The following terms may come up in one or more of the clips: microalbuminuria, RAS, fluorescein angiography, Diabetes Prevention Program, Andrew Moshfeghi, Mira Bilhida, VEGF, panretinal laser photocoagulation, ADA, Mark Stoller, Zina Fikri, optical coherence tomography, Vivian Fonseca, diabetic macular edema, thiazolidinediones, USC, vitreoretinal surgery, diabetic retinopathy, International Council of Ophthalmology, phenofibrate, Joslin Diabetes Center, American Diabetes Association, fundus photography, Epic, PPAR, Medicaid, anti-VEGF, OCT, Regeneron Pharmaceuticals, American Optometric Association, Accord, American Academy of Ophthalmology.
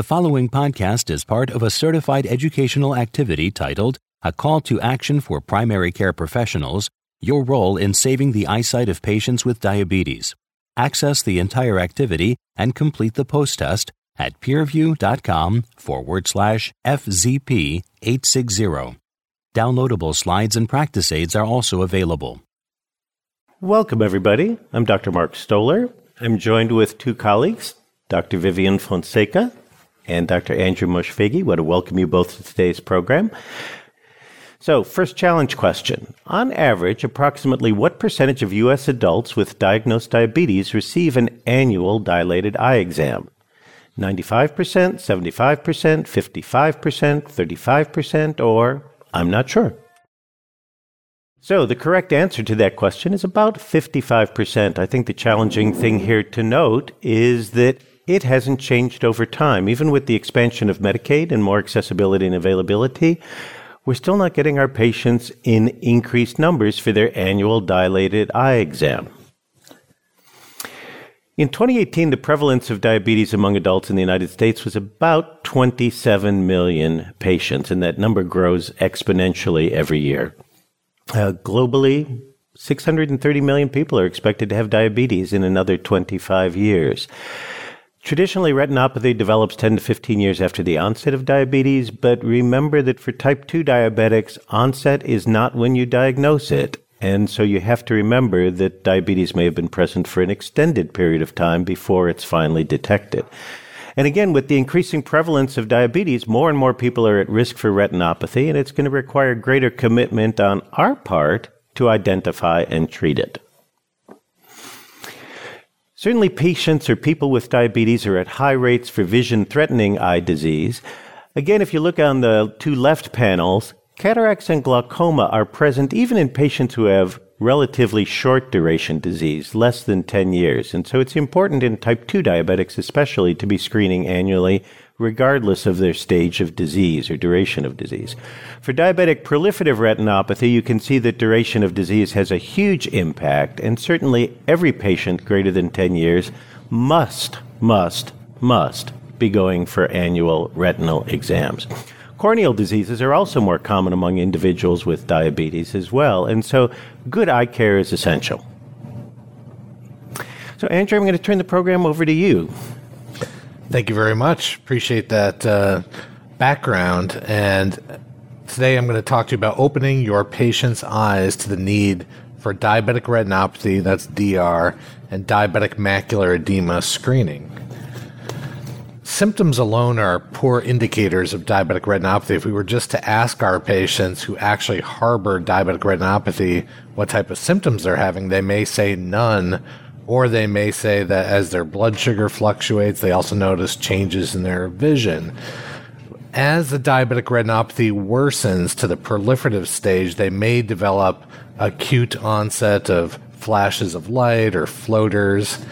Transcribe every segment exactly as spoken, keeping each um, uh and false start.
The following podcast is part of a certified educational activity titled A Call to Action for Primary Care Professionals, Your Role in Saving the Eyesight of Patients with Diabetes. Access the entire activity and complete the post-test at peerview.com forward slash FZP 860. Downloadable slides and practice aids are also available. Welcome, everybody. I'm Doctor Mark Stoller. I'm joined with two colleagues, Doctor Vivian Fonseca and Doctor Andrew Moshfeghi. I want to welcome you both to today's program. So, first challenge question. On average, approximately what percentage of U S adults with diagnosed diabetes receive an annual dilated eye exam? ninety-five percent, seventy-five percent, fifty-five percent, thirty-five percent, or I'm not sure? So, the correct answer to that question is about fifty-five percent. I think the challenging thing here to note is that it hasn't changed over time. Even with the expansion of Medicaid and more accessibility and availability, we're still not getting our patients in increased numbers for their annual dilated eye exam. In twenty eighteen, the prevalence of diabetes among adults in the United States was about twenty-seven million patients, and that number grows exponentially every year. Uh, globally, six hundred thirty million people are expected to have diabetes in another twenty-five years. Traditionally, retinopathy develops ten to fifteen years after the onset of diabetes, but remember that for type two diabetics, onset is not when you diagnose it. And so you have to remember that diabetes may have been present for an extended period of time before it's finally detected. And again, with the increasing prevalence of diabetes, more and more people are at risk for retinopathy, and it's going to require greater commitment on our part to identify and treat it. Certainly, patients or people with diabetes are at high rates for vision-threatening eye disease. Again, if you look on the two left panels, cataracts and glaucoma are present even in patients who have relatively short-duration disease, less than ten years. And so it's important in type two diabetics especially to be screening annually, regardless of their stage of disease or duration of disease. For diabetic proliferative retinopathy, you can see that duration of disease has a huge impact, and certainly every patient greater than ten years must, must, must be going for annual retinal exams. Corneal diseases are also more common among individuals with diabetes as well, and so good eye care is essential. So, Andrew, I'm going to turn the program over to you. Thank you very much. Appreciate that uh, background. And today I'm going to talk to you about opening your patient's eyes to the need for diabetic retinopathy, that's D R, and diabetic macular edema screening. Symptoms alone are poor indicators of diabetic retinopathy. If we were just to ask our patients who actually harbor diabetic retinopathy what type of symptoms they're having, they may say none. Or they may say that as their blood sugar fluctuates, they also notice changes in their vision. As the diabetic retinopathy worsens to the proliferative stage, they may develop acute onset of flashes of light or floaters.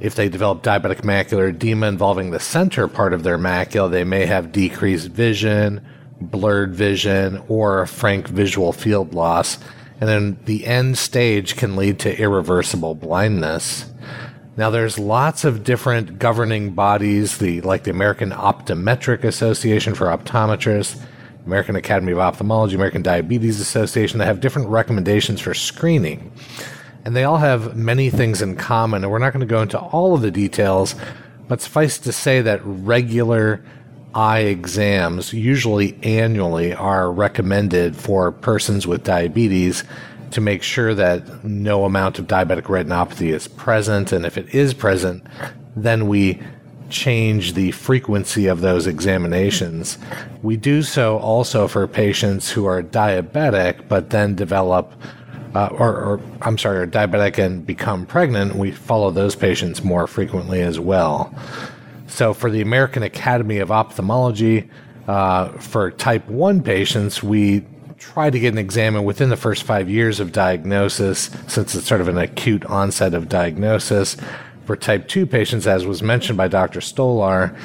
If they develop diabetic macular edema involving the center part of their macula, they may have decreased vision, blurred vision, or frank visual field loss. And then the end stage can lead to irreversible blindness. Now, there's lots of different governing bodies, the like the American Optometric Association for optometrists, American Academy of Ophthalmology, American Diabetes Association, that have different recommendations for screening. And they all have many things in common, and we're not going to go into all of the details, but suffice to say that regular eye exams, usually annually, are recommended for persons with diabetes to make sure that no amount of diabetic retinopathy is present. And if it is present, then we change the frequency of those examinations. We do so also for patients who are diabetic, but then develop, uh, or, or I'm sorry, are diabetic and become pregnant. We follow those patients more frequently as well. So for the American Academy of Ophthalmology, uh, for type one patients, we try to get an exam within the first five years of diagnosis, since it's sort of an acute onset of diagnosis. For type two patients, as was mentioned by Doctor Stolar,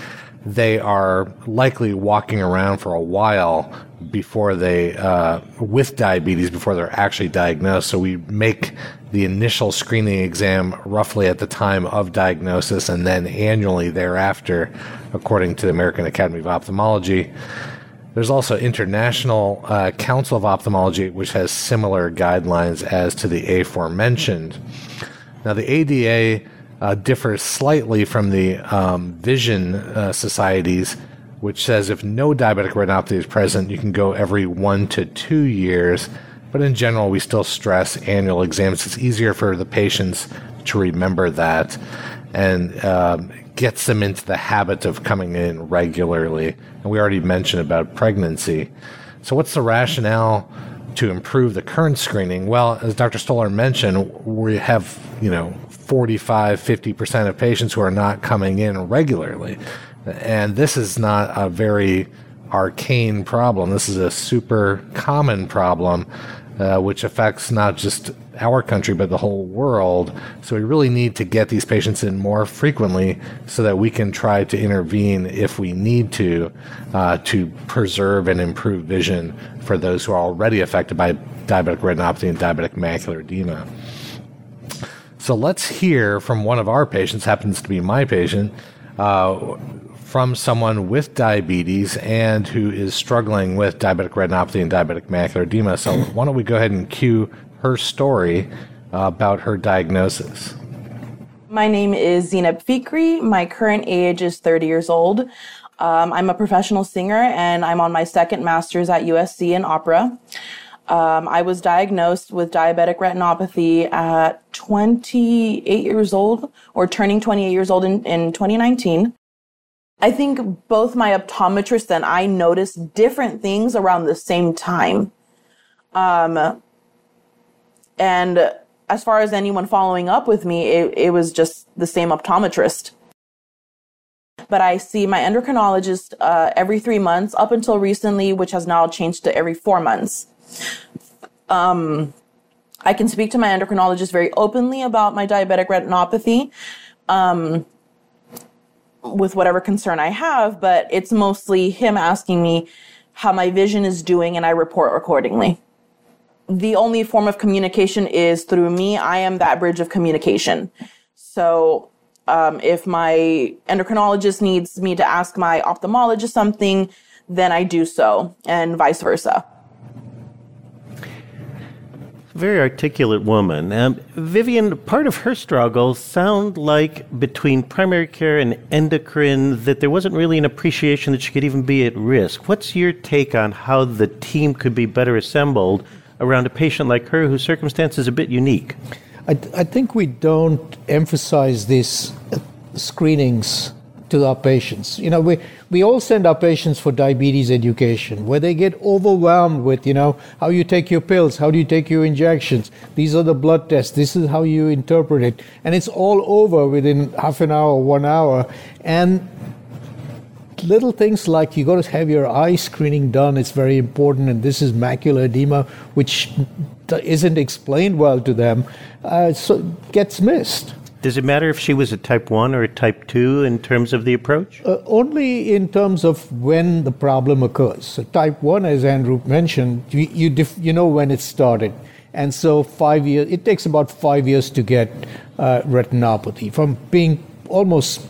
they are likely walking around for a while before they, uh, with diabetes, before they're actually diagnosed. So we make the initial screening exam roughly at the time of diagnosis and then annually thereafter, according to the American Academy of Ophthalmology. There's also International uh, Council of Ophthalmology, which has similar guidelines as to the aforementioned. Now, the A D A uh, differs slightly from the um, vision uh, societies, which says if no diabetic retinopathy is present, you can go every one to two years. But in general, we still stress annual exams. It's easier for the patients to remember that and uh, gets them into the habit of coming in regularly. And we already mentioned about pregnancy. So what's the rationale to improve the current screening? Well, as Doctor Stoller mentioned, we have, you know, forty-five, fifty percent of patients who are not coming in regularly. And this is not a very arcane problem. This is a super common problem, uh, which affects not just our country, but the whole world. So we really need to get these patients in more frequently so that we can try to intervene if we need to, uh, to preserve and improve vision for those who are already affected by diabetic retinopathy and diabetic macular edema. So let's hear from one of our patients, happens to be my patient, uh, from someone with diabetes and who is struggling with diabetic retinopathy and diabetic macular edema. So why don't we go ahead and cue her story uh, about her diagnosis. My name is Zina Fikri. My current age is thirty years old. Um, I'm a professional singer and I'm on my second master's at U S C in opera. Um, I was diagnosed with diabetic retinopathy at twenty-eight years old, or turning twenty-eight years old in, in twenty nineteen. I think both my optometrist and I noticed different things around the same time. Um, and as far as anyone following up with me, it, it was just the same optometrist. But I see my endocrinologist uh, every three months up until recently, which has now changed to every four months. Um, I can speak to my endocrinologist very openly about my diabetic retinopathy. Um, with whatever concern I have, but it's mostly him asking me how my vision is doing and I report accordingly. The only form of communication is through me. I am that bridge of communication. So um, if my endocrinologist needs me to ask my ophthalmologist something, then I do so, and vice versa. Very articulate woman. Um, Vivian, part of her struggle sound like between primary care and endocrine that there wasn't really an appreciation that she could even be at risk. What's your take on how the team could be better assembled around a patient like her whose circumstance is a bit unique? I, I think we don't emphasize these screenings to our patients. You know, we, we all send our patients for diabetes education where they get overwhelmed with, you know, how you take your pills, how do you take your injections, these are the blood tests, this is how you interpret it. And it's all over within half an hour, one hour. And little things like you got to have your eye screening done, it's very important, and this is macular edema, which isn't explained well to them, uh, so gets missed. Does it matter if she was a type one or a type two in terms of the approach? Uh, only in terms of when the problem occurs. So type one, as Andrew mentioned, you you, def- you know when it started. And so five years, it takes about five years to get uh, retinopathy from being almost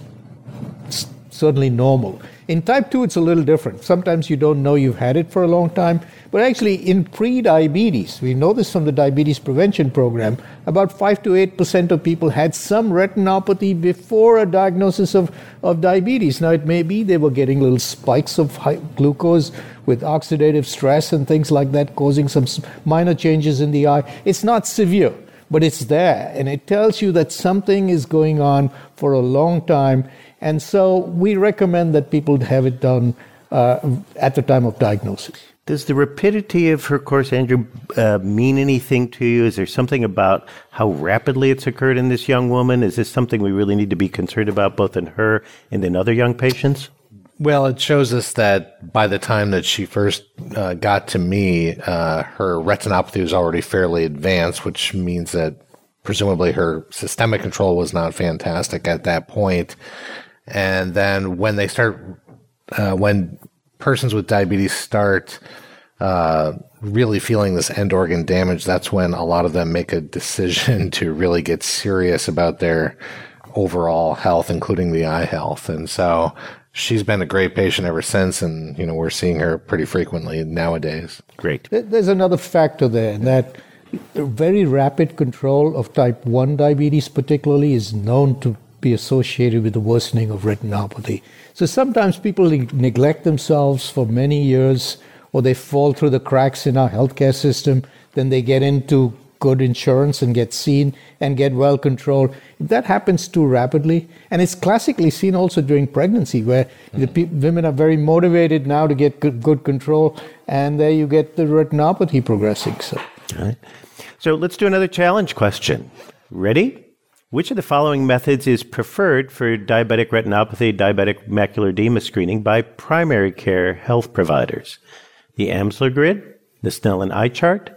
certainly normal. In type two, it's a little different. Sometimes you don't know you've had it for a long time. But actually, in pre-diabetes, we know this from the Diabetes Prevention Program, about five to eight percent of people had some retinopathy before a diagnosis of, of diabetes. Now, it may be they were getting little spikes of high glucose with oxidative stress and things like that, causing some minor changes in the eye. It's not severe, but it's there. And it tells you that something is going on for a long time. And so we recommend that people have it done uh, at the time of diagnosis. Does the rapidity of her course, Andrew, uh, mean anything to you? Is there something about how rapidly it's occurred in this young woman? Is this something we really need to be concerned about both in her and in other young patients? Well, it shows us that by the time that she first uh, got to me, uh, her retinopathy was already fairly advanced, which means that presumably her systemic control was not fantastic at that point. And then when they start uh, when persons with diabetes start uh, really feeling this end organ damage, that's when a lot of them make a decision to really get serious about their overall health, including the eye health. And so she's been a great patient ever since, and you know we're seeing her pretty frequently nowadays. Great. There's another factor there, that very rapid control of type one diabetes particularly is known to be associated with the worsening of retinopathy. So sometimes people neglect themselves for many years, or they fall through the cracks in our healthcare system, then they get into good insurance and get seen and get well controlled. If that happens too rapidly, and it's classically seen also during pregnancy, where mm-hmm. the pe- women are very motivated now to get good, good control, and there you get the retinopathy progressing. So. All right. So let's do another challenge question. Ready? Which of the following methods is preferred for diabetic retinopathy, diabetic macular edema screening by primary care health providers? The Amsler grid, the Snellen eye chart,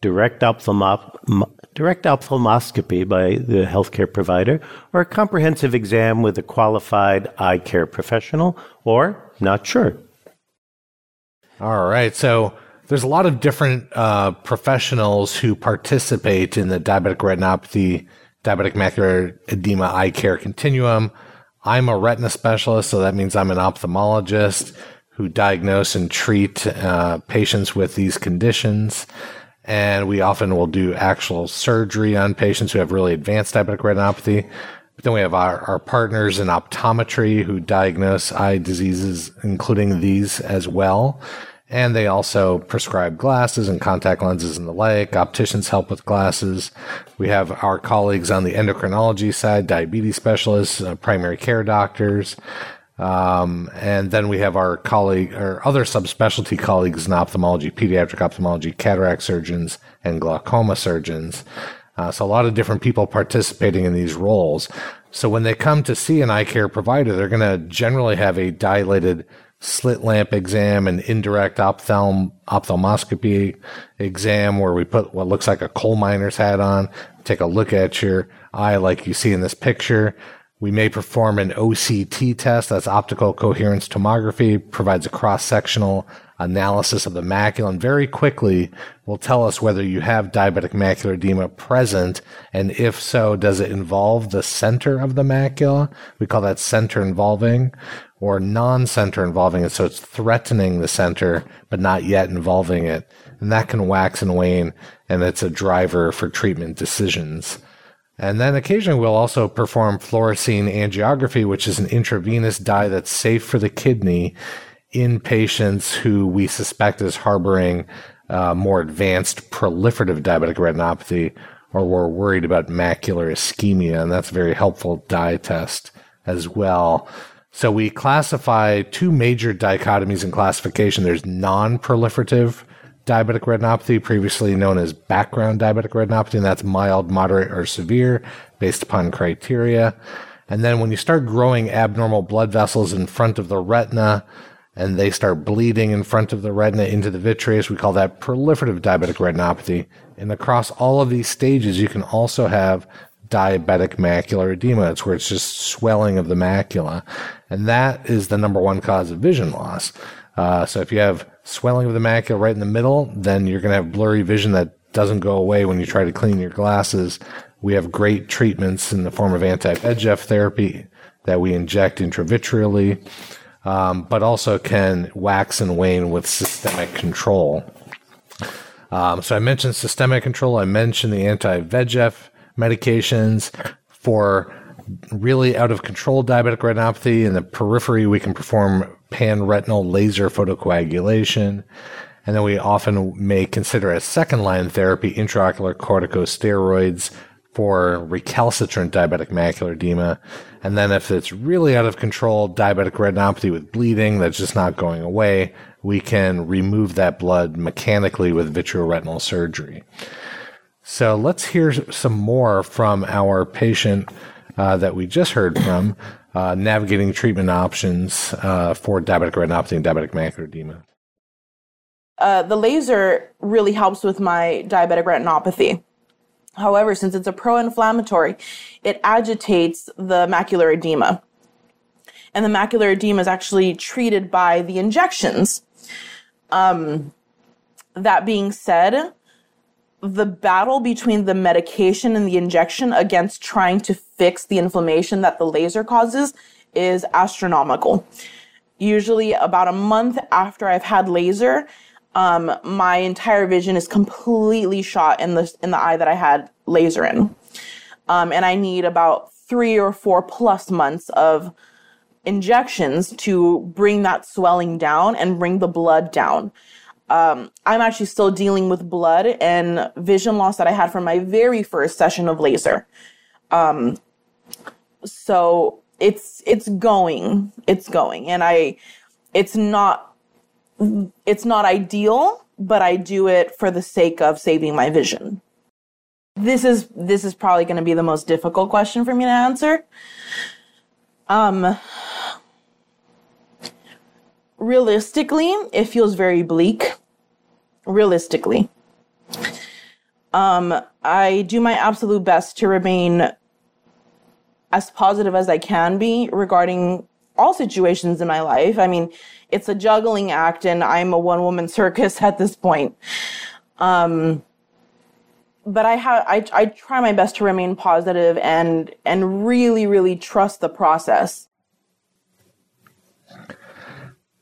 Direct, ophthalmo- direct ophthalmoscopy by the healthcare provider, or a comprehensive exam with a qualified eye care professional, or not sure. All right. So there's a lot of different uh, professionals who participate in the diabetic retinopathy, diabetic macular edema eye care continuum. I'm a retina specialist, so that means I'm an ophthalmologist who diagnose and treat uh, patients with these conditions. And we often will do actual surgery on patients who have really advanced diabetic retinopathy. But then we have our, our partners in optometry who diagnose eye diseases, including these as well. And they also prescribe glasses and contact lenses and the like. Opticians help with glasses. We have our colleagues on the endocrinology side, diabetes specialists, uh, primary care doctors. Um, and then we have our colleague or other subspecialty colleagues in ophthalmology, pediatric ophthalmology, cataract surgeons, and glaucoma surgeons. Uh, so a lot of different people participating in these roles. So when they come to see an eye care provider, they're going to generally have a dilated slit lamp exam, an indirect ophthalm ophthalmoscopy exam where we put what looks like a coal miner's hat on, take a look at your eye like you see in this picture. We may perform an O C T test, that's optical coherence tomography, provides a cross-sectional analysis of the macula, and very quickly will tell us whether you have diabetic macular edema present, and if so, does it involve the center of the macula? We call that center-involving, or non-center involving it, so it's threatening the center, but not yet involving it, and that can wax and wane, and it's a driver for treatment decisions. And then occasionally we'll also perform fluorescein angiography, which is an intravenous dye that's safe for the kidney in patients who we suspect is harboring uh, more advanced proliferative diabetic retinopathy, or we're worried about macular ischemia, and that's a very helpful dye test as well. So we classify two major dichotomies in classification. There's non-proliferative diabetic retinopathy, previously known as background diabetic retinopathy, and that's mild, moderate, or severe based upon criteria. And then when you start growing abnormal blood vessels in front of the retina and they start bleeding in front of the retina into the vitreous, we call that proliferative diabetic retinopathy. And across all of these stages, you can also have diabetic macular edema. It's where it's just swelling of the macula. And that is the number one cause of vision loss. Uh, so if you have swelling of the macula right in the middle, then you're going to have blurry vision that doesn't go away when you try to clean your glasses. We have great treatments in the form of anti-V E G F therapy that we inject intravitreally, um, but also can wax and wane with systemic control. Um, so I mentioned systemic control. I mentioned the anti-V E G F medications for really out-of-control diabetic retinopathy. In the periphery, we can perform panretinal laser photocoagulation. And then we often may consider as second-line therapy intraocular corticosteroids for recalcitrant diabetic macular edema. And then if it's really out of control, diabetic retinopathy with bleeding that's just not going away, we can remove that blood mechanically with vitreoretinal surgery. So let's hear some more from our patient Uh, that we just heard from, uh, navigating treatment options uh, for diabetic retinopathy and diabetic macular edema. Uh, the laser really helps with my diabetic retinopathy. However, since it's a pro-inflammatory, it agitates the macular edema. and the macular edema is actually treated by the injections. Um, that being said, the battle between the medication and the injection against trying to fix the inflammation that the laser causes is astronomical. Usually about a month after I've had laser, um, my entire vision is completely shot in the, in the eye that I had laser in. Um, and I need about three or four plus months of injections to bring that swelling down and bring the blood down. Um, I'm actually still dealing with blood and vision loss that I had from my very first session of laser. Um, so it's, it's going, it's going. And I, it's not, it's not ideal, but I do it for the sake of saving my vision. This is, this is probably going to be the most difficult question for me to answer. Um, Realistically, it feels very bleak. Realistically. Um, I do my absolute best to remain as positive as I can be regarding all situations in my life. I mean, it's a juggling act and I'm a one-woman circus at this point. Um, but I, ha- I, I try my best to remain positive and, and really, really trust the process.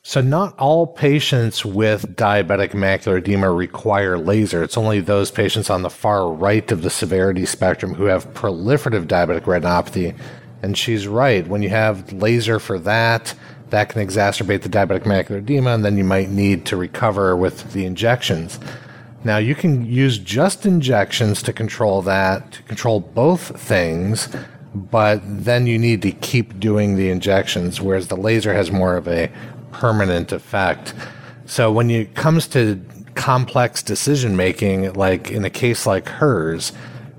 So not all patients with diabetic macular edema require laser. It's only those patients on the far right of the severity spectrum who have proliferative diabetic retinopathy. And she's right. When you have laser for that, that can exacerbate the diabetic macular edema, and then you might need to recover with the injections. Now, you can use just injections to control that, to control both things, but then you need to keep doing the injections, whereas the laser has more of a permanent effect. So when it comes to complex decision making, like in a case like hers,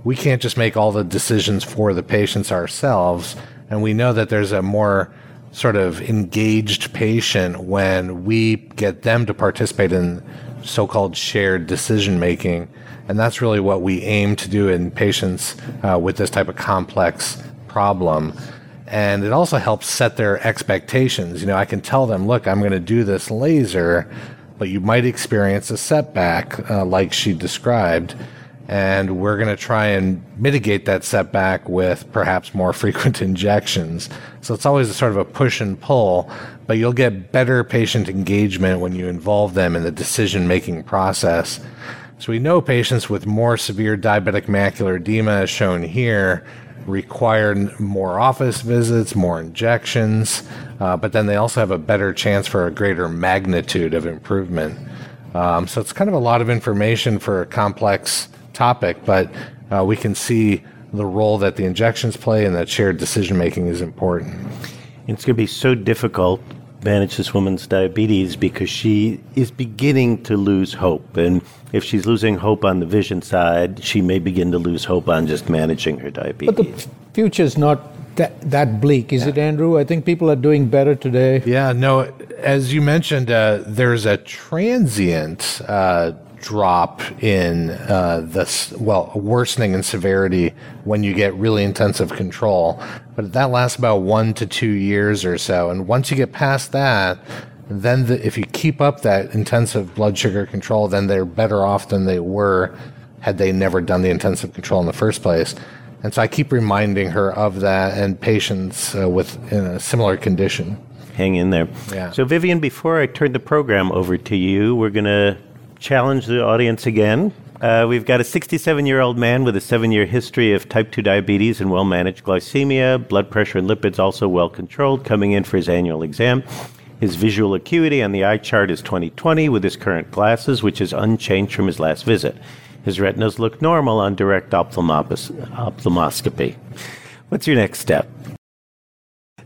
we can't just make all the decisions for the patients ourselves. And we know that there's a more sort of engaged patient when we get them to participate in so-called shared decision making. And that's really what we aim to do in patients uh, with this type of complex problem. And it also helps set their expectations. You know, I can tell them, look, I'm going to do this laser, but you might experience a setback uh, like she described. And we're going to try and mitigate that setback with perhaps more frequent injections. So it's always a sort of a push and pull, but you'll get better patient engagement when you involve them in the decision-making process. So we know patients with more severe diabetic macular edema, as shown here, require more office visits, more injections, uh, but then they also have a better chance for a greater magnitude of improvement. Um, so it's kind of a lot of information for a complex topic, but uh, we can see the role that the injections play and that shared decision-making is important. It's going to be so difficult to manage this woman's diabetes because she is beginning to lose hope. And if she's losing hope on the vision side, she may begin to lose hope on just managing her diabetes. But the future is not that, that bleak, is yeah. it, Andrew? I think people are doing better today. Yeah, no, as you mentioned, uh, there's a transient uh, drop in uh, this, well, worsening in severity when you get really intensive control. But that lasts about one to two years or so. And once you get past that, then the, if you keep up that intensive blood sugar control, then they're better off than they were had they never done the intensive control in the first place. And so I keep reminding her of that and patients uh, with in a similar condition. Hang in there. Yeah. So, Vivian, before I turn the program over to you, we're going to challenge the audience again. Uh, we've got a sixty-seven-year-old man with a seven-year history of type two diabetes and well-managed glycemia, blood pressure and lipids also well-controlled, coming in for his annual exam. His visual acuity on the eye chart is twenty twenty with his current glasses, which is unchanged from his last visit. His retinas look normal on direct ophthalmopos- ophthalmoscopy. What's your next step?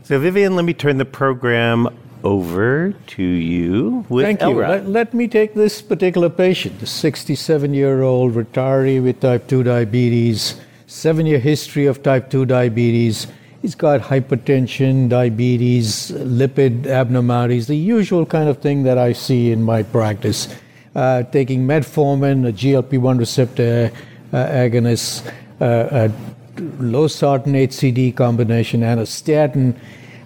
So, Vivian, let me turn the program over to you with Thank Elrod. you. Let, let me take this particular patient, the sixty-seven-year-old retiree with type two diabetes, seven-year history of type two diabetes. He's got hypertension, diabetes, lipid abnormalities, the usual kind of thing that I see in my practice. Uh, taking metformin, a G L P one receptor uh, agonist, uh, a low sartan H C D combination, and a statin.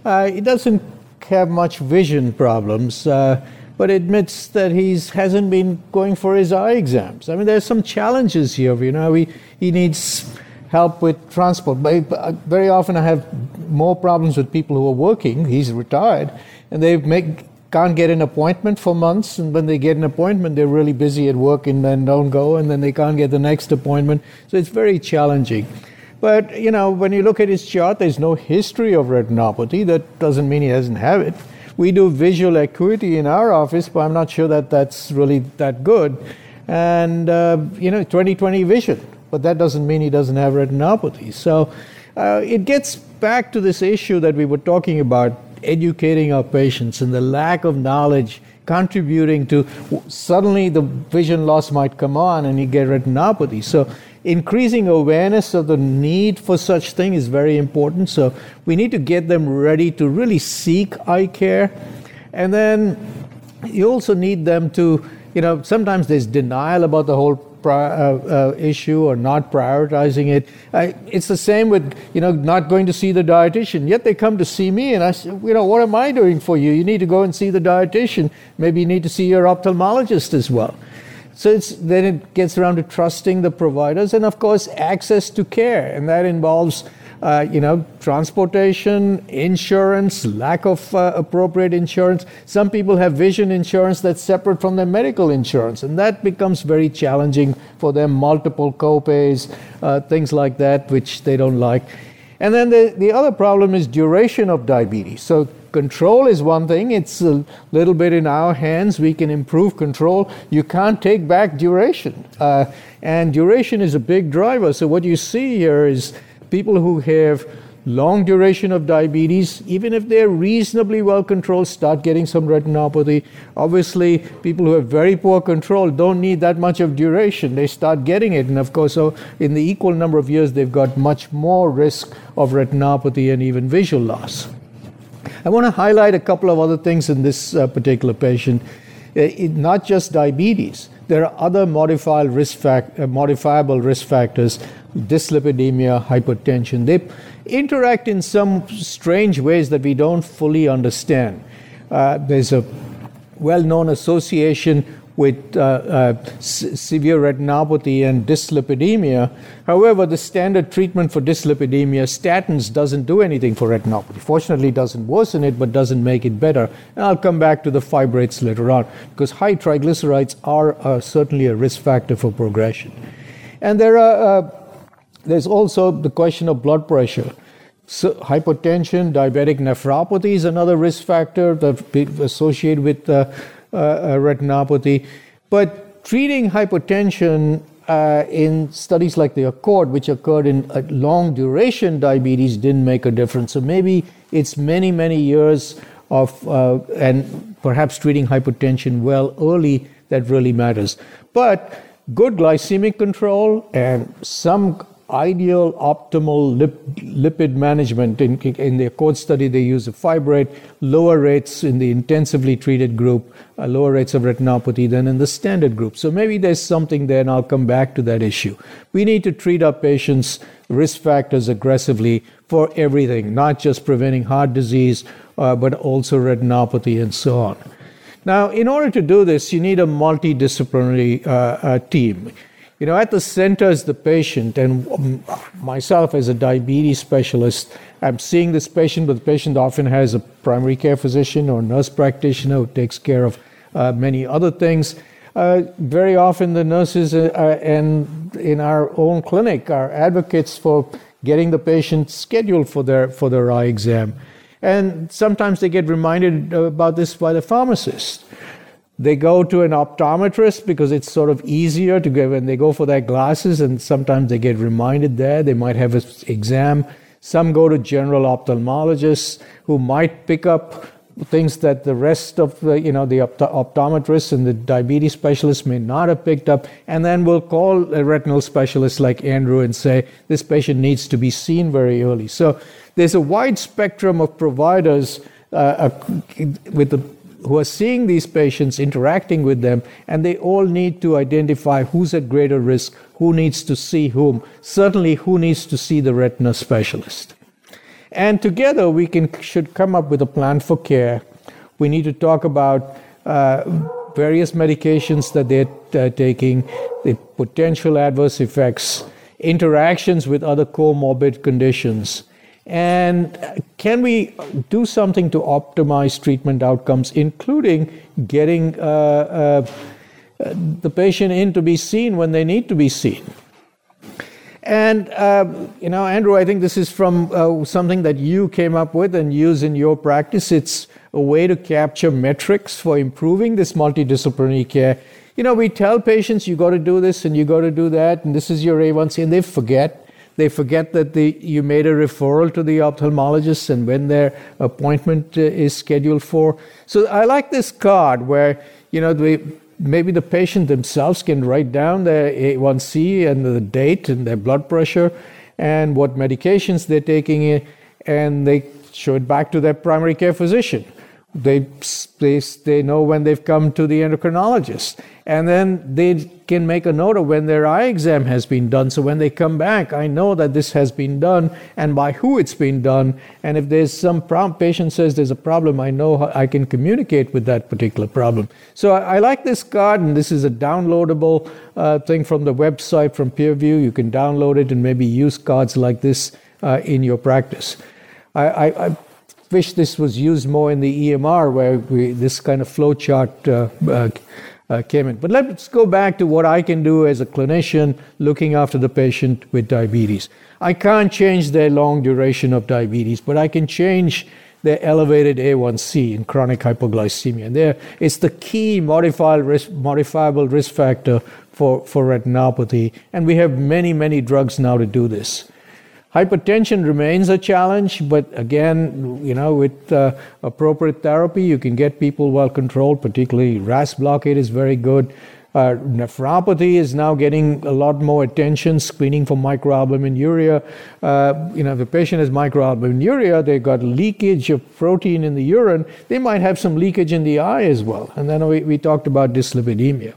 Uh, it doesn't have much vision problems, uh, but admits that he hasn't been going for his eye exams. I mean, there's some challenges here. You know, he, he needs help with transport. But very often I have more problems with people who are working. He's retired, and they make, can't get an appointment for months. And when they get an appointment, they're really busy at work and then don't go, and then they can't get the next appointment. So it's very challenging. But, you know, when you look at his chart, there's no history of retinopathy. That doesn't mean he doesn't have it. We do visual acuity in our office, but I'm not sure that that's really that good. And, uh, you know, twenty twenty vision. But that doesn't mean he doesn't have retinopathy. So uh, it gets back to this issue that we were talking about, educating our patients and the lack of knowledge contributing to suddenly the vision loss might come on and you get retinopathy. So increasing awareness of the need for such thing is very important. So we need to get them ready to really seek eye care. And then you also need them to, you know, sometimes there's denial about the whole Uh, uh, issue or not prioritizing it. I, it's the same with, you know, not going to see the dietitian. Yet they come to see me and I say, you know, what am I doing for you? You need to go and see the dietitian. Maybe you need to see your ophthalmologist as well. So it's, then it gets around to trusting the providers and, of course, access to care. And that involves, uh, you know, transportation, insurance, lack of uh, appropriate insurance. Some people have vision insurance that's separate from their medical insurance. And that becomes very challenging for them, multiple copays, uh, things like that, which they don't like. And then the, the other problem is duration of diabetes. So control is one thing. It's a little bit in our hands. We can improve control. You can't take back duration. Uh, and duration is a big driver. So what you see here is people who have long duration of diabetes, even if they're reasonably well controlled, start getting some retinopathy. Obviously, people who have very poor control don't need that much of duration. They start getting it. And of course, so in the equal number of years, they've got much more risk of retinopathy and even visual loss. I want to highlight a couple of other things in this uh, particular patient. It, not just diabetes. There are other modifiable risk, fact, uh, modifiable risk factors, dyslipidemia, hypertension. They interact in some strange ways that we don't fully understand. Uh, there's a well-known association with uh, uh, s- severe retinopathy and dyslipidemia. However, the standard treatment for dyslipidemia, statins, doesn't do anything for retinopathy. Fortunately, it doesn't worsen it, but doesn't make it better. And I'll come back to the fibrates later on, because high triglycerides are uh, certainly a risk factor for progression. And there are, uh, there's also the question of blood pressure. So hypertension, diabetic nephropathy is another risk factor that's associated with uh, Uh, retinopathy. But treating hypertension uh, in studies like the Accord, which occurred in a long duration diabetes, didn't make a difference. So maybe it's many, many years of, uh, and perhaps treating hypertension well early that really matters. But good glycemic control and some ideal optimal lip, lipid management. In, in the Accord study, they use a fibrate, lower rates in the intensively treated group, uh, lower rates of retinopathy than in the standard group. So maybe there's something there, and I'll come back to that issue. We need to treat our patients' risk factors aggressively for everything, not just preventing heart disease, uh, but also retinopathy and so on. Now, in order to do this, you need a multidisciplinary uh, uh, team. You know, at the center is the patient, and myself as a diabetes specialist, I'm seeing this patient, but the patient often has a primary care physician or nurse practitioner who takes care of uh, many other things. Uh, very often the nurses uh, and in our own clinic are advocates for getting the patient scheduled for their, for their eye exam. And sometimes they get reminded about this by the pharmacist. They go to an optometrist because it's sort of easier to go when they go for their glasses, and sometimes they get reminded there. They might have an exam. Some go to general ophthalmologists who might pick up things that the rest of the, you know, the opt- optometrists and the diabetes specialists may not have picked up. And then we'll call a retinal specialist like Andrew and say, this patient needs to be seen very early. So there's a wide spectrum of providers uh, with the who are seeing these patients, interacting with them, and they all need to identify who's at greater risk, who needs to see whom, certainly who needs to see the retina specialist. And together we can should come up with a plan for care. We need to talk about uh, various medications that they're uh, taking, the potential adverse effects, interactions with other comorbid conditions. And can we do something to optimize treatment outcomes, including getting uh, uh, the patient in to be seen when they need to be seen? And, uh, you know, Andrew, I think this is from uh, something that you came up with and use in your practice. It's a way to capture metrics for improving this multidisciplinary care. You know, we tell patients, you got to do this and you got to do that, and this is your A one C, and they forget. They forget that the, you made a referral to the ophthalmologist and when their appointment uh, is scheduled for. So I like this card where, you know, the maybe the patient themselves can write down their A one C and the date and their blood pressure and what medications they're taking, and they show it back to their primary care physician. They, they, they know when they've come to the endocrinologist, and then they can make a note of when their eye exam has been done. So when they come back, I know that this has been done and by who it's been done. And if there's some problem, patient says there's a problem, I know how I can communicate with that particular problem. So I, I like this card, and this is a downloadable uh, thing from the website from PeerView. You can download it and maybe use cards like this uh, in your practice. I. I, I wish this was used more in the E M R, where we, this kind of flow chart uh, uh, uh, came in. But let's go back to what I can do as a clinician looking after the patient with diabetes. I can't change their long duration of diabetes, but I can change their elevated A one C in chronic hypoglycemia. And there, it's the key modifiable risk, modifiable risk factor for, for retinopathy. And we have many, many drugs now to do this. Hypertension remains a challenge, but again, you know, with uh, appropriate therapy, you can get people well controlled, particularly R A S blockade is very good. Uh, nephropathy is now getting a lot more attention, screening for microalbuminuria. Uh, you know, if a patient has microalbuminuria, they've got leakage of protein in the urine, they might have some leakage in the eye as well. And then we, we talked about dyslipidemia.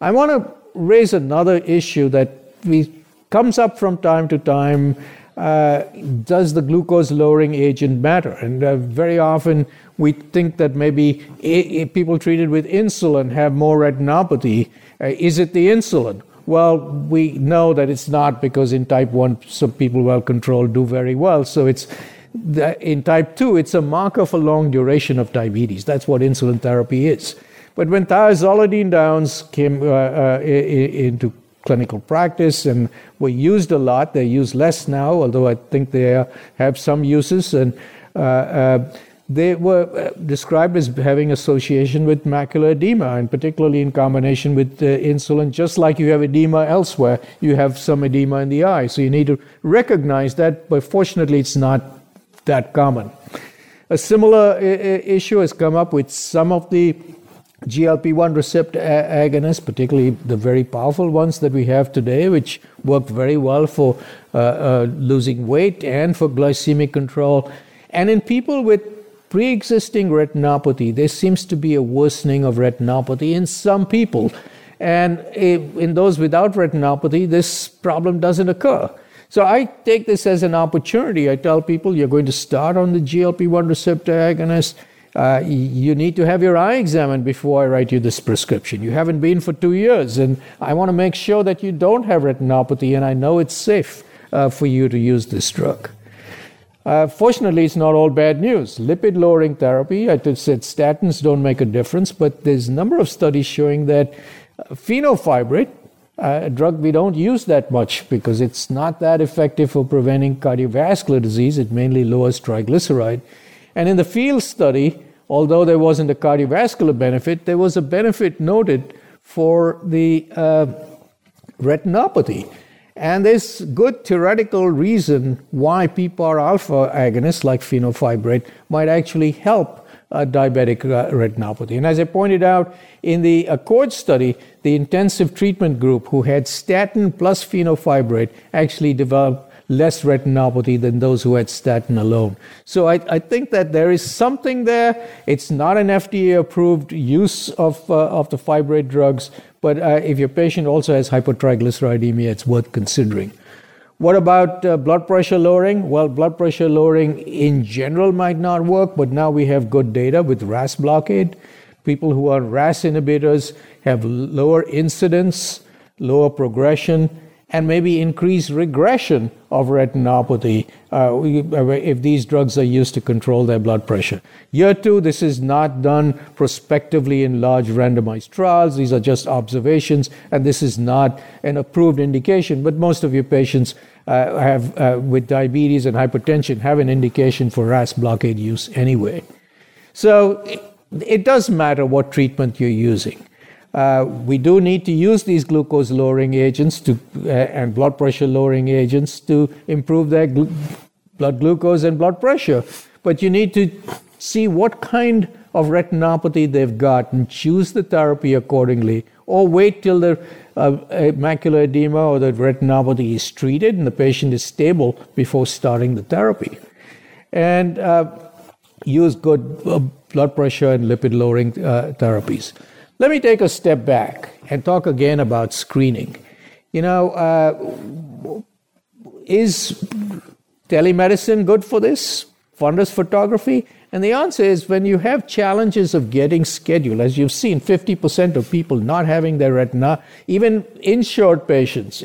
I want to raise another issue that we comes up from time to time. Uh, does the glucose lowering agent matter? And uh, very often we think that maybe a- a people treated with insulin have more retinopathy. Uh, is it the insulin? Well, we know that it's not, because in type one, some people well controlled do very well. So it's the, in type two, it's a marker for long duration of diabetes. That's what insulin therapy is. But when thiazolidinediones came uh, uh, into clinical practice and were used a lot. They're used less now, although I think they have some uses. And uh, uh, they were described as having association with macular edema, and particularly in combination with uh, insulin. Just like you have edema elsewhere, you have some edema in the eye. So you need to recognize that, but fortunately it's not that common. A similar I- issue has come up with some of the G L P one receptor agonists, particularly the very powerful ones that we have today, which work very well for uh, uh, losing weight and for glycemic control. And in people with pre-existing retinopathy, there seems to be a worsening of retinopathy in some people. And in those without retinopathy, this problem doesn't occur. So I take this as an opportunity. I tell people, you're going to start on the G L P one receptor agonist. Uh, you need to have your eye examined before I write you this prescription. You haven't been for two years, and I want to make sure that you don't have retinopathy, and I know it's safe uh, for you to use this drug. Uh, fortunately, it's not all bad news. Lipid-lowering therapy, I just said statins don't make a difference, but there's a number of studies showing that phenofibrate, Uh, a drug we don't use that much because it's not that effective for preventing cardiovascular disease. It mainly lowers triglyceride. And in the field study, although there wasn't a cardiovascular benefit, there was a benefit noted for the uh, retinopathy. And there's good theoretical reason why P P A R alpha agonists like phenofibrate might actually help Uh, diabetic uh, retinopathy. And as I pointed out, in the Accord study, the intensive treatment group who had statin plus phenofibrate actually developed less retinopathy than those who had statin alone. So I, I think that there is something there. It's not an F D A-approved use of, uh, of the fibrate drugs, but uh, if your patient also has hypertriglyceridemia, it's worth considering. What about uh, blood pressure lowering? Well, blood pressure lowering in general might not work, but now we have good data with R A S blockade. People who are R A S inhibitors have lower incidence, lower progression, and maybe increased regression of retinopathy uh, if these drugs are used to control their blood pressure. Year two, this is not done prospectively in large randomized trials. These are just observations, and this is not an approved indication. But most of your patients uh, have uh, with diabetes and hypertension have an indication for R A S blockade use anyway. So it, it does matter what treatment you're using. Uh, we do need to use these glucose-lowering agents to, uh, and blood pressure-lowering agents to improve their glu- blood glucose and blood pressure. But you need to see what kind of retinopathy they've got and choose the therapy accordingly, or wait till the uh, macular edema or the retinopathy is treated and the patient is stable before starting the therapy. And uh, use good uh, blood pressure and lipid-lowering uh, therapies. Let me take a step back and talk again about screening. You know, uh, is telemedicine good for this? Fundus photography? And the answer is, when you have challenges of getting scheduled, as you've seen, fifty percent of people not having their retina, even insured patients.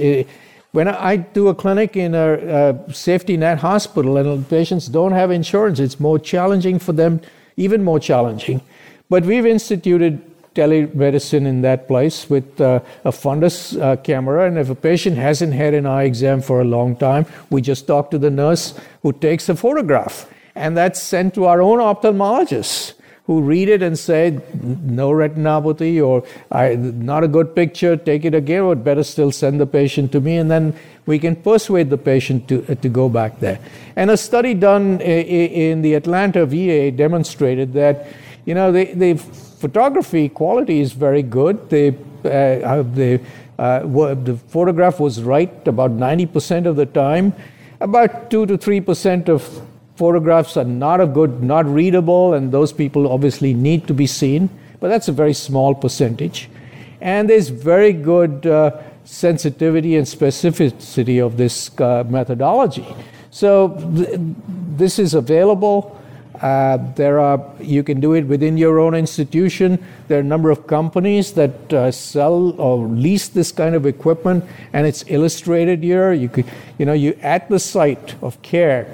When I do a clinic in a, a safety net hospital and patients don't have insurance, it's more challenging for them, even more challenging. But we've instituted telemedicine in that place with uh, a fundus uh, camera, and if a patient hasn't had an eye exam for a long time, we just talk to the nurse who takes a photograph, and that's sent to our own ophthalmologists who read it and say, no retinopathy, or I, not a good picture, take it again, or better still send the patient to me, and then we can persuade the patient to, uh, to go back there. And a study done in the Atlanta V A demonstrated that, you know, they, they've photography quality is very good. They, uh, they, uh, were, the photograph was right about ninety percent of the time. About two to three percent of photographs are not of good, not readable, and those people obviously need to be seen, but that's a very small percentage. And there's very good uh, sensitivity and specificity of this uh, methodology. So th- this is available. Uh, there are, you can do it within your own institution. There are a number of companies that uh, sell or lease this kind of equipment, and it's illustrated here. You could, you know, you at the site of care,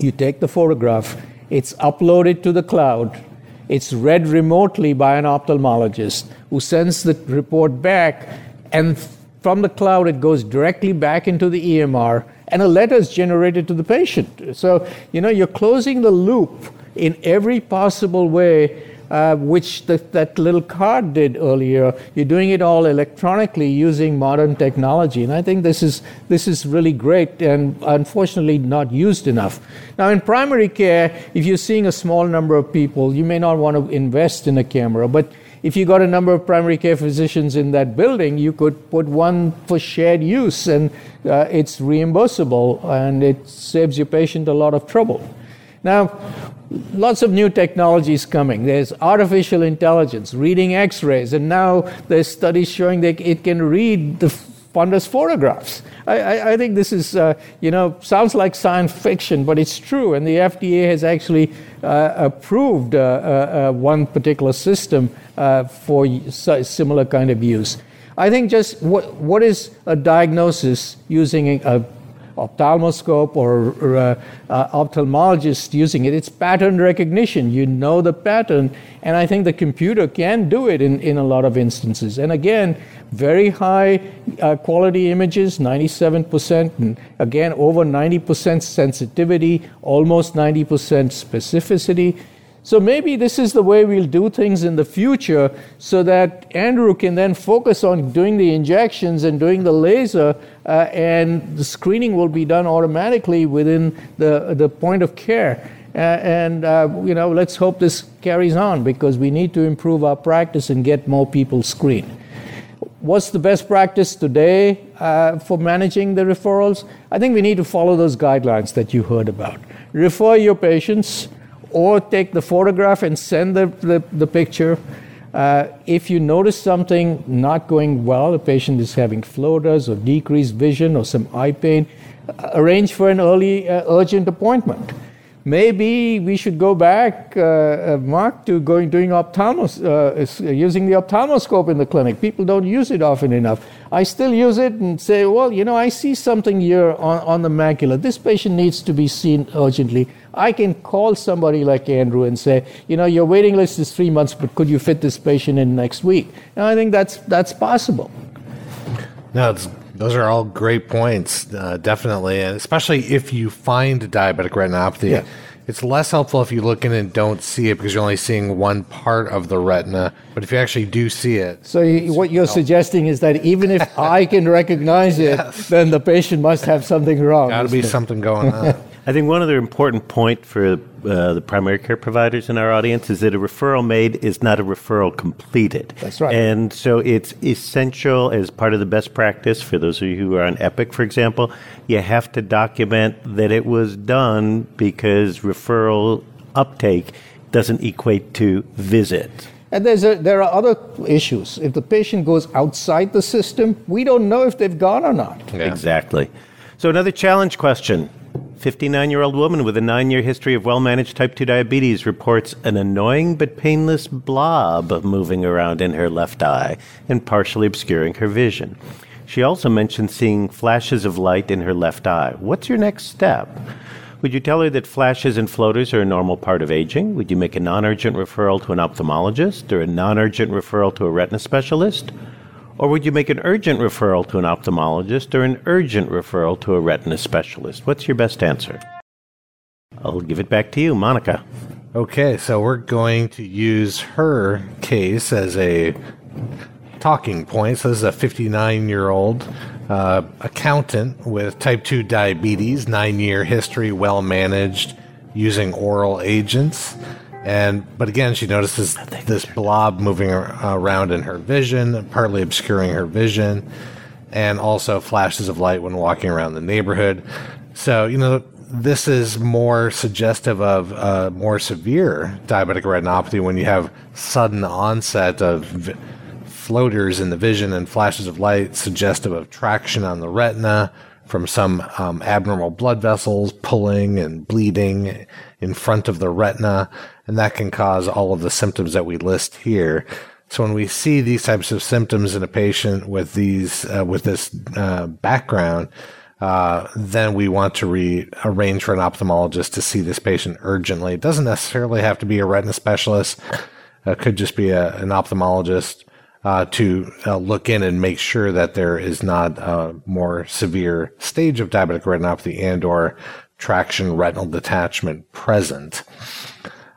you take the photograph, it's uploaded to the cloud, it's read remotely by an ophthalmologist who sends the report back, and from the cloud it goes directly back into the E M R, and a letter is generated to the patient. So, you know, you're closing the loop in every possible way, uh, which the, that little card did earlier. You're doing it all electronically using modern technology. And I think this is this is really great and unfortunately not used enough. Now, in primary care, if you're seeing a small number of people, you may not want to invest in a camera, but if you got a number of primary care physicians in that building, you could put one for shared use, and uh, it's reimbursable, and it saves your patient a lot of trouble. Now, lots of new technologies coming. There's artificial intelligence, reading x-rays, and now there's studies showing that it can read the fundus photographs. I, I, I think this is, uh, you know, sounds like science fiction, but it's true, and the F D A has actually uh, approved uh, uh, uh, one particular system uh, for similar kind of use. I think just what, what is a diagnosis using a ophthalmoscope or, or uh, uh, ophthalmologist using it? It's pattern recognition. You know the pattern, and I think the computer can do it in, in a lot of instances. And again, very high uh, quality images, ninety-seven percent, and again, over ninety percent sensitivity, almost ninety percent specificity. So maybe this is the way we'll do things in the future, so that Andrew can then focus on doing the injections and doing the laser, uh, and the screening will be done automatically within the, the point of care. Uh, and, uh, you know, let's hope this carries on, because we need to improve our practice and get more people screened. What's the best practice today uh, for managing the referrals? I think we need to follow those guidelines that you heard about. Refer your patients, or take the photograph and send the, the, the picture. Uh, if you notice something not going well, the patient is having floaters or decreased vision or some eye pain, arrange for an early uh, urgent appointment. Maybe we should go back, uh, Mark, to going doing ophthalmos, uh, using the ophthalmoscope in the clinic. People don't use it often enough. I still use it and say, well, you know, I see something here on, on the macula. This patient needs to be seen urgently. I can call somebody like Andrew and say, you know, your waiting list is three months, but could you fit this patient in next week? And I think that's that's possible. No, it's Those are all great points, uh, definitely, and especially if you find diabetic retinopathy. Yeah. It's less helpful if you look in and don't see it because you're only seeing one part of the retina, but if you actually do see it. So you, what you're helpful. suggesting is that even if I can recognize it, yes. then the patient must have something wrong. Got to be it? something going on. I think one other important point for uh, the primary care providers in our audience is that a referral made is not a referral completed. That's right. And so it's essential as part of the best practice for those of you who are on Epic, for example, you have to document that it was done because referral uptake doesn't equate to visit. And there's a, there are other issues. If the patient goes outside the system, we don't know if they've gone or not. Yeah. Exactly. So another challenge question. fifty-nine-year-old woman with a nine-year history of well-managed type two diabetes reports an annoying but painless blob moving around in her left eye and partially obscuring her vision. She also mentioned seeing flashes of light in her left eye. What's your next step? Would you tell her that flashes and floaters are a normal part of aging? Would you make a non-urgent referral to an ophthalmologist or a non-urgent referral to a retina specialist? Or would you make an urgent referral to an ophthalmologist or an urgent referral to a retina specialist? What's your best answer? I'll give it back to you, Monica. Okay, so we're going to use her case as a talking point. So this is a fifty-nine-year-old uh, accountant with type two diabetes, nine-year history, well-managed, using oral agents. And but again, she notices this blob moving around in her vision, partly obscuring her vision, and also flashes of light when walking around the neighborhood. So, you know, this is more suggestive of uh, more severe diabetic retinopathy when you have sudden onset of v- floaters in the vision and flashes of light suggestive of traction on the retina from some um, abnormal blood vessels pulling and bleeding in front of the retina, and that can cause all of the symptoms that we list here. So when we see these types of symptoms in a patient with these uh, with this uh, background, uh, then we want to re- arrange for an ophthalmologist to see this patient urgently. It doesn't necessarily have to be a retina specialist. It could just be a, an ophthalmologist Uh, to uh, look in and make sure that there is not a more severe stage of diabetic retinopathy and or traction retinal detachment present.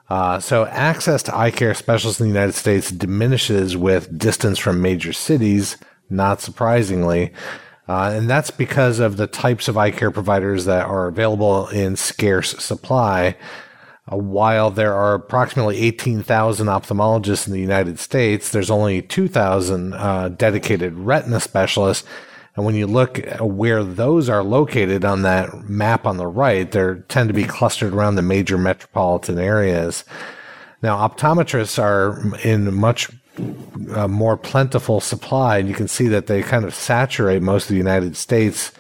Uh, so access to eye care specialists in the United States diminishes with distance from major cities, not surprisingly. Uh, and that's because of the types of eye care providers that are available in scarce supply. While there are approximately eighteen thousand ophthalmologists in the United States, there's only two thousand uh, dedicated retina specialists. And when you look where those are located on that map on the right, they tend to be clustered around the major metropolitan areas. Now, optometrists are in much uh, more plentiful supply, and you can see that they kind of saturate most of the United States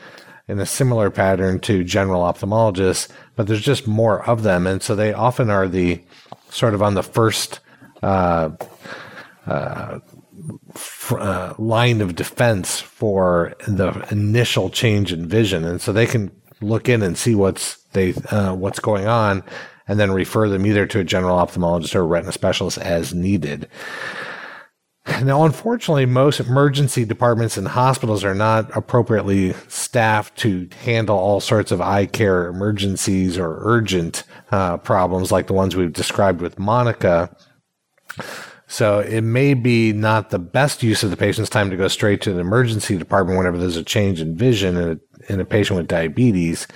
in a similar pattern to general ophthalmologists, but there's just more of them. And so they often are the sort of on the first uh, uh, fr- uh, line of defense for the initial change in vision. And so they can look in and see what's they uh, what's going on and then refer them either to a general ophthalmologist or a retina specialist as needed. Now, unfortunately, most emergency departments and hospitals are not appropriately staffed to handle all sorts of eye care emergencies or urgent uh, problems like the ones we've described with Monica. So it may be not the best use of the patient's time to go straight to the emergency department whenever there's a change in vision in a, in a patient with diabetes.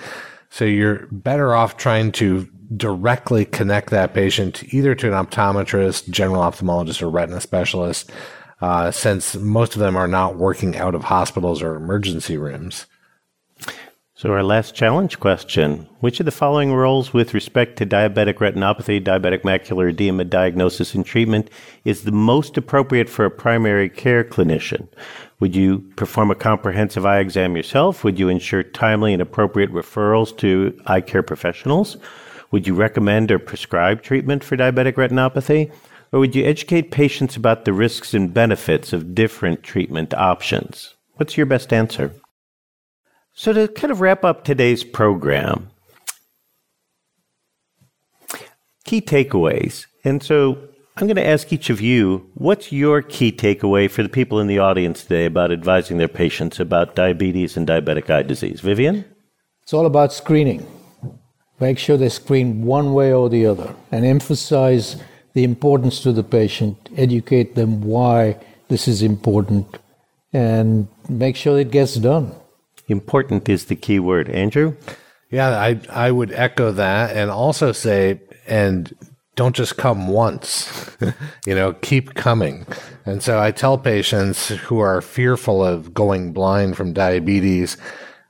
So you're better off trying to directly connect that patient either to an optometrist, general ophthalmologist, or retina specialist, uh, since most of them are not working out of hospitals or emergency rooms. So our last challenge question, which of the following roles with respect to diabetic retinopathy, diabetic macular edema diagnosis and treatment is the most appropriate for a primary care clinician? Would you perform a comprehensive eye exam yourself? Would you ensure timely and appropriate referrals to eye care professionals? Would you recommend or prescribe treatment for diabetic retinopathy? Or would you educate patients about the risks and benefits of different treatment options? What's your best answer? So to kind of wrap up today's program, key takeaways. And so I'm going to ask each of you, what's your key takeaway for the people in the audience today about advising their patients about diabetes and diabetic eye disease? Vivian? It's all about screening. Make sure they screen one way or the other and emphasize the importance to the patient, educate them why this is important, and make sure it gets done. Important is the key word. Andrew? Yeah, I I would echo that and also say, and don't just come once, you know, keep coming. And so I tell patients who are fearful of going blind from diabetes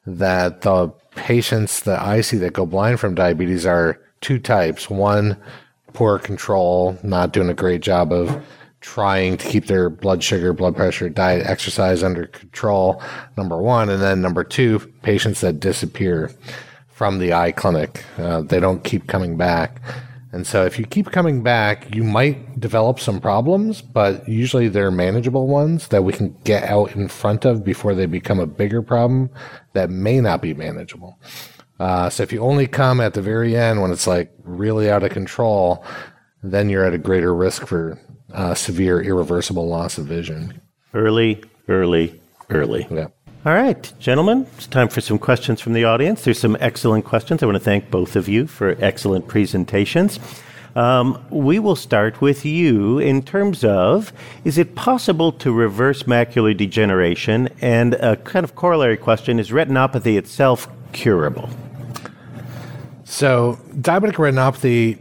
that the patients that I see that go blind from diabetes are two types. One, poor control, not doing a great job of trying to keep their blood sugar, blood pressure, diet, exercise under control, number one. And then number two, patients that disappear from the eye clinic. Uh, they don't keep coming back. And so if you keep coming back, you might develop some problems, but usually they're manageable ones that we can get out in front of before they become a bigger problem that may not be manageable. Uh, so if you only come at the very end when it's like really out of control, then you're at a greater risk for Uh, severe, irreversible loss of vision. Early, early, early. Yeah. All right, gentlemen, it's time for some questions from the audience. There's some excellent questions. I want to thank both of you for excellent presentations. Um, we will start with you in terms of, is it possible to reverse macular degeneration? And a kind of corollary question, is retinopathy itself curable? So diabetic retinopathy,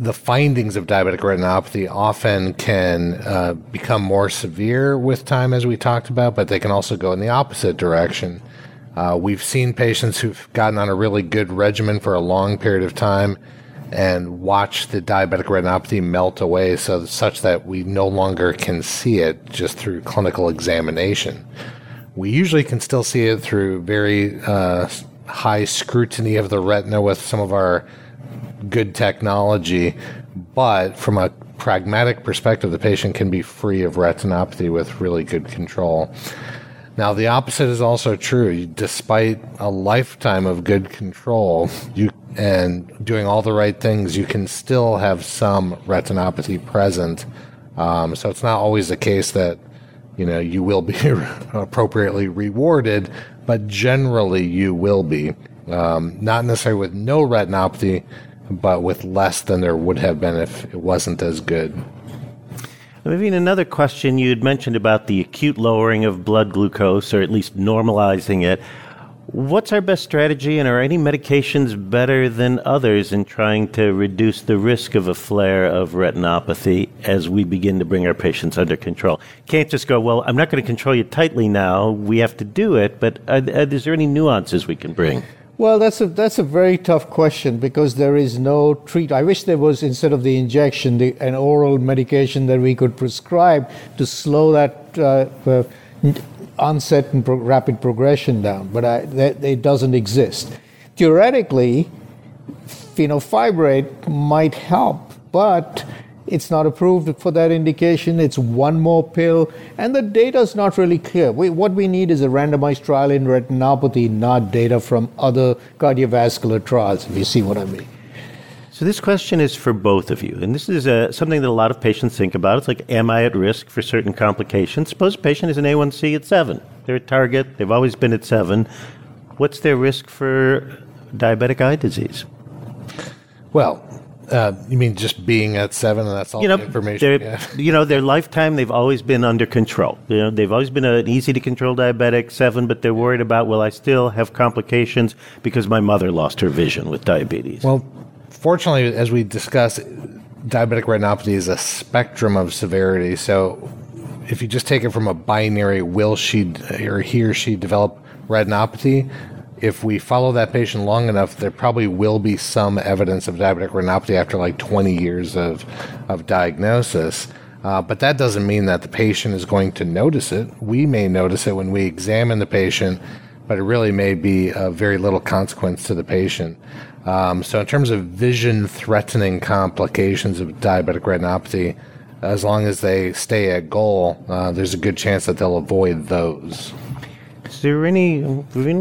the findings of diabetic retinopathy often can uh, become more severe with time, as we talked about, but they can also go in the opposite direction. Uh, we've seen patients who've gotten on a really good regimen for a long period of time and watched the diabetic retinopathy melt away so such that we no longer can see it just through clinical examination. We usually can still see it through very uh, high scrutiny of the retina with some of our good technology, but from a pragmatic perspective, the patient can be free of retinopathy with really good control. Now, the opposite is also true. Despite a lifetime of good control you and doing all the right things, you can still have some retinopathy present. Um, so it's not always the case that, you know, you will be appropriately rewarded, but generally you will be. Um, not necessarily with no retinopathy, but with less than there would have been if it wasn't as good. Vivian, another question you had mentioned about the acute lowering of blood glucose, or at least normalizing it. What's our best strategy, and are any medications better than others in trying to reduce the risk of a flare of retinopathy as we begin to bring our patients under control? Can't just go, well, I'm not going to control you tightly now. We have to do it, but are, are, is there any nuances we can bring? Well, that's a that's a very tough question because there is no treat. I wish there was, instead of the injection, the, an oral medication that we could prescribe to slow that uh, uh, onset and pro- rapid progression down. But I, that, it doesn't exist. Theoretically, phenofibrate might help, but it's not approved for that indication. It's one more pill, and the data's not really clear. We, what we need is a randomized trial in retinopathy, not data from other cardiovascular trials, if you see what I mean. So this question is for both of you, and this is uh, something that a lot of patients think about. It's like, am I at risk for certain complications? Suppose a patient is an A one C at seven. They're at target. They've always been at seven. What's their risk for diabetic eye disease? Well, Uh, you mean just being at seven and that's all you know, the information? Yeah. You know, their lifetime, they've always been under control. You know, they've always been an easy-to-control diabetic, seven, but they're worried about, will I still have complications because my mother lost her vision with diabetes? Well, fortunately, as we discussed, diabetic retinopathy is a spectrum of severity. So if you just take it from a binary, will she or he or she develop retinopathy, if we follow that patient long enough, there probably will be some evidence of diabetic retinopathy after like twenty years of, of diagnosis. Uh, but that doesn't mean that the patient is going to notice it. We may notice it when we examine the patient, but it really may be of very little consequence to the patient. Um, so in terms of vision-threatening complications of diabetic retinopathy, as long as they stay at goal, uh, there's a good chance that they'll avoid those. Is there any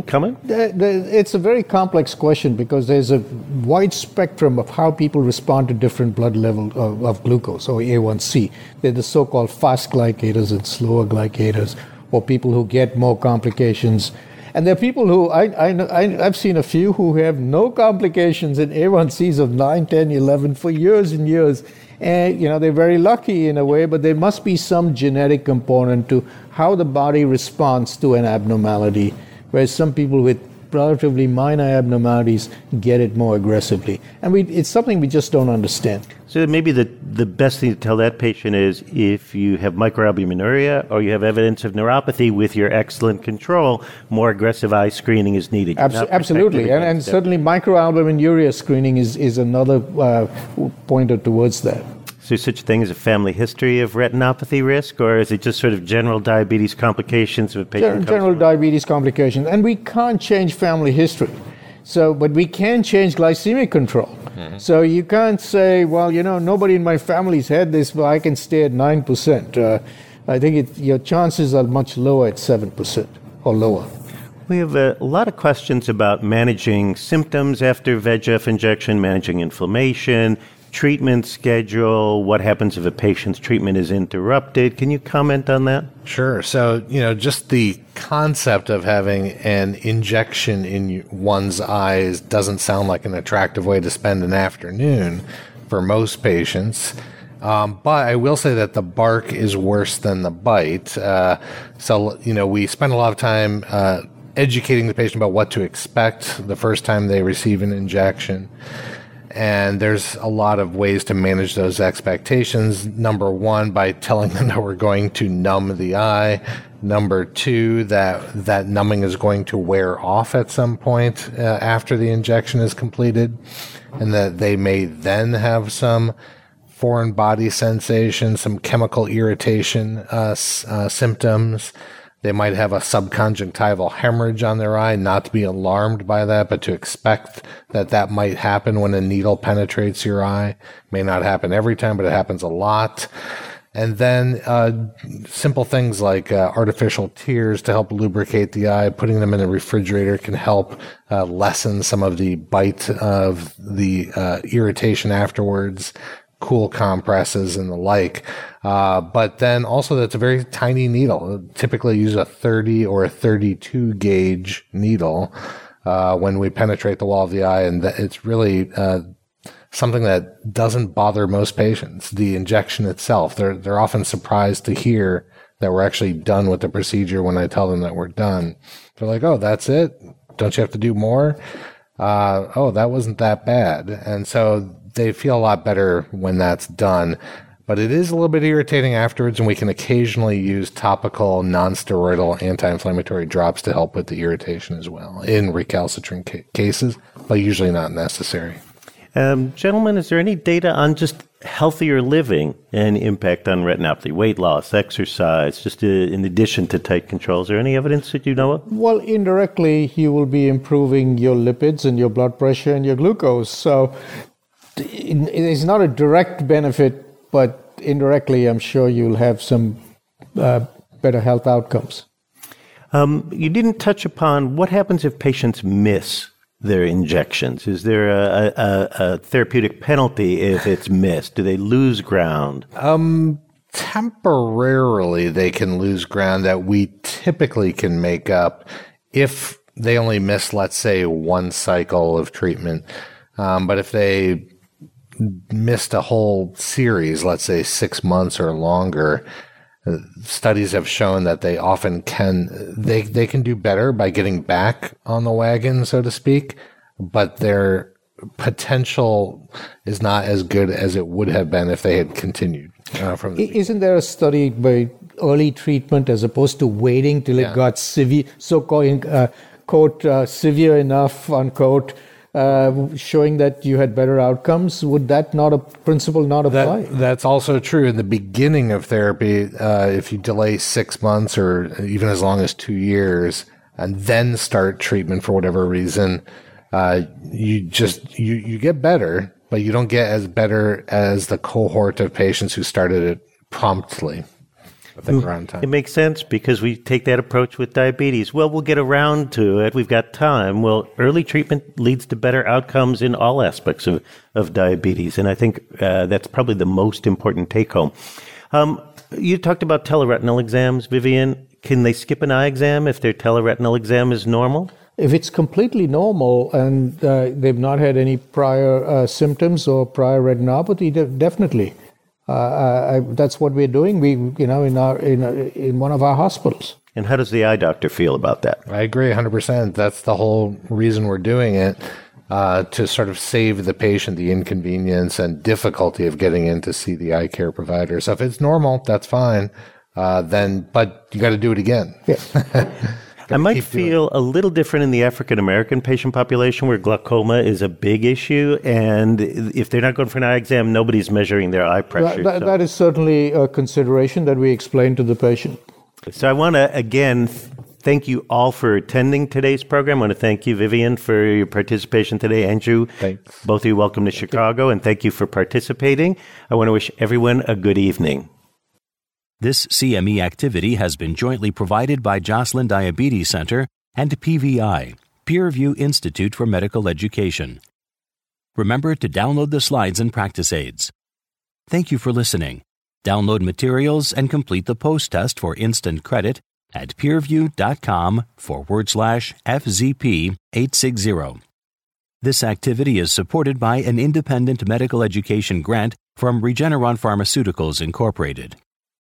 comment? It's a very complex question because there's a wide spectrum of how people respond to different blood levels of, of glucose, or A one C. They're the so-called fast glycators and slower glycators, or people who get more complications. And there are people who, I, I, I've seen a few who have no complications in A one Cs of nine, ten, eleven for years and years. And, you know, they're very lucky in a way, but there must be some genetic component to how the body responds to an abnormality, whereas some people with relatively minor abnormalities get it more aggressively. And we, it's something we just don't understand. So maybe the, the best thing to tell that patient is if you have microalbuminuria or you have evidence of neuropathy with your excellent control, more aggressive eye screening is needed. Abso- absolutely. And, and certainly microalbuminuria screening is, is another uh, pointer towards that. Is there such a thing as a family history of retinopathy risk, or is it just sort of general diabetes complications of a patient? General diabetes complications. And we can't change family history. So, but we can change glycemic control. Mm-hmm. So you can't say, well, you know, nobody in my family's had this, but I can stay at nine percent. Uh, I think it, your chances are much lower at seven percent or lower. We have a lot of questions about managing symptoms after V E G F injection, managing inflammation, treatment schedule, what happens if a patient's treatment is interrupted. Can you comment on that? Sure. So, you know, just the concept of having an injection in one's eyes doesn't sound like an attractive way to spend an afternoon for most patients. Um, but I will say that the bark is worse than the bite. Uh, so, you know, we spend a lot of time uh, educating the patient about what to expect the first time they receive an injection. And there's a lot of ways to manage those expectations. Number one, by telling them that we're going to numb the eye. Number two, that that numbing is going to wear off at some point uh, after the injection is completed, and that they may then have some foreign body sensation, some chemical irritation uh, uh, symptoms. They might have a subconjunctival hemorrhage on their eye, not to be alarmed by that, but to expect that that might happen when a needle penetrates your eye. May not happen every time, but it happens a lot. And then uh, simple things like uh, artificial tears to help lubricate the eye, putting them in the refrigerator can help uh, lessen some of the bite of the uh, irritation afterwards. Cool compresses and the like. Uh, but then also that's a very tiny needle. Typically use a thirty or a thirty-two gauge needle uh, when we penetrate the wall of the eye. And th- it's really uh, something that doesn't bother most patients. The injection itself, they're, they're often surprised to hear that we're actually done with the procedure when I tell them that we're done. They're like, oh, that's it? Don't you have to do more? Uh, oh, that wasn't that bad. And so they feel a lot better when that's done. But it is a little bit irritating afterwards, and we can occasionally use topical non-steroidal anti-inflammatory drops to help with the irritation as well in recalcitrant ca- cases, but usually not necessary. Um, gentlemen, is there any data on just healthier living and impact on retinopathy, weight loss, exercise, just uh, in addition to tight control? Is there any evidence that you know of? Well, indirectly, you will be improving your lipids and your blood pressure and your glucose. So it's not a direct benefit, but indirectly, I'm sure you'll have some uh, better health outcomes. Um, you didn't touch upon what happens if patients miss their injections. Is there a, a, a therapeutic penalty if it's missed? Do they lose ground? Um, temporarily, they can lose ground that we typically can make up if they only miss, let's say, one cycle of treatment. Um, but if they missed a whole series, let's say six months or longer, uh, studies have shown that they often can they they can do better by getting back on the wagon, so to speak, but their potential is not as good as it would have been if they had continued. Uh, from the Isn't there a study by early treatment as opposed to waiting till yeah. it got severe, so-called uh, quote, uh, severe enough, unquote, uh, showing that you had better outcomes? Would that not a principle not apply? That, that's also true. In the beginning of therapy, uh, if you delay six months or even as long as two years and then start treatment for whatever reason, uh, you just you, you get better, but you don't get as better as the cohort of patients who started it promptly. Time. It makes sense because we take that approach with diabetes. Well, we'll get around to it. We've got time. Well, early treatment leads to better outcomes in all aspects of, of diabetes. And I think uh, that's probably the most important take home. Um, you talked about teleretinal exams, Vivian. Can they skip an eye exam if their teleretinal exam is normal? If it's completely normal and uh, they've not had any prior uh, symptoms or prior retinopathy, de- definitely. Uh, I, I, that's what we're doing. We, you know, in our in in one of our hospitals. And how does the eye doctor feel about that? I agree, one hundred percent. That's the whole reason we're doing it, uh, to sort of save the patient the inconvenience and difficulty of getting in to see the eye care provider. So if it's normal, that's fine. Uh, then, but you got to do it again. Yes. I might feel a little different in the African-American patient population where glaucoma is a big issue. And if they're not going for an eye exam, nobody's measuring their eye pressure. That, that, so. that is certainly a consideration that we explain to the patient. So I want to, again, thank you all for attending today's program. I want to thank you, Vivian, for your participation today. Andrew, thanks. Both of you welcome to Chicago, and thank you for participating. I want to wish everyone a good evening. This C M E activity has been jointly provided by Joslin Diabetes Center and P V I, PeerView Institute for Medical Education. Remember to download the slides and practice aids. Thank you for listening. Download materials and complete the post test for instant credit at peerview.com forward slash FZP 860. This activity is supported by an independent medical education grant from Regeneron Pharmaceuticals, Incorporated.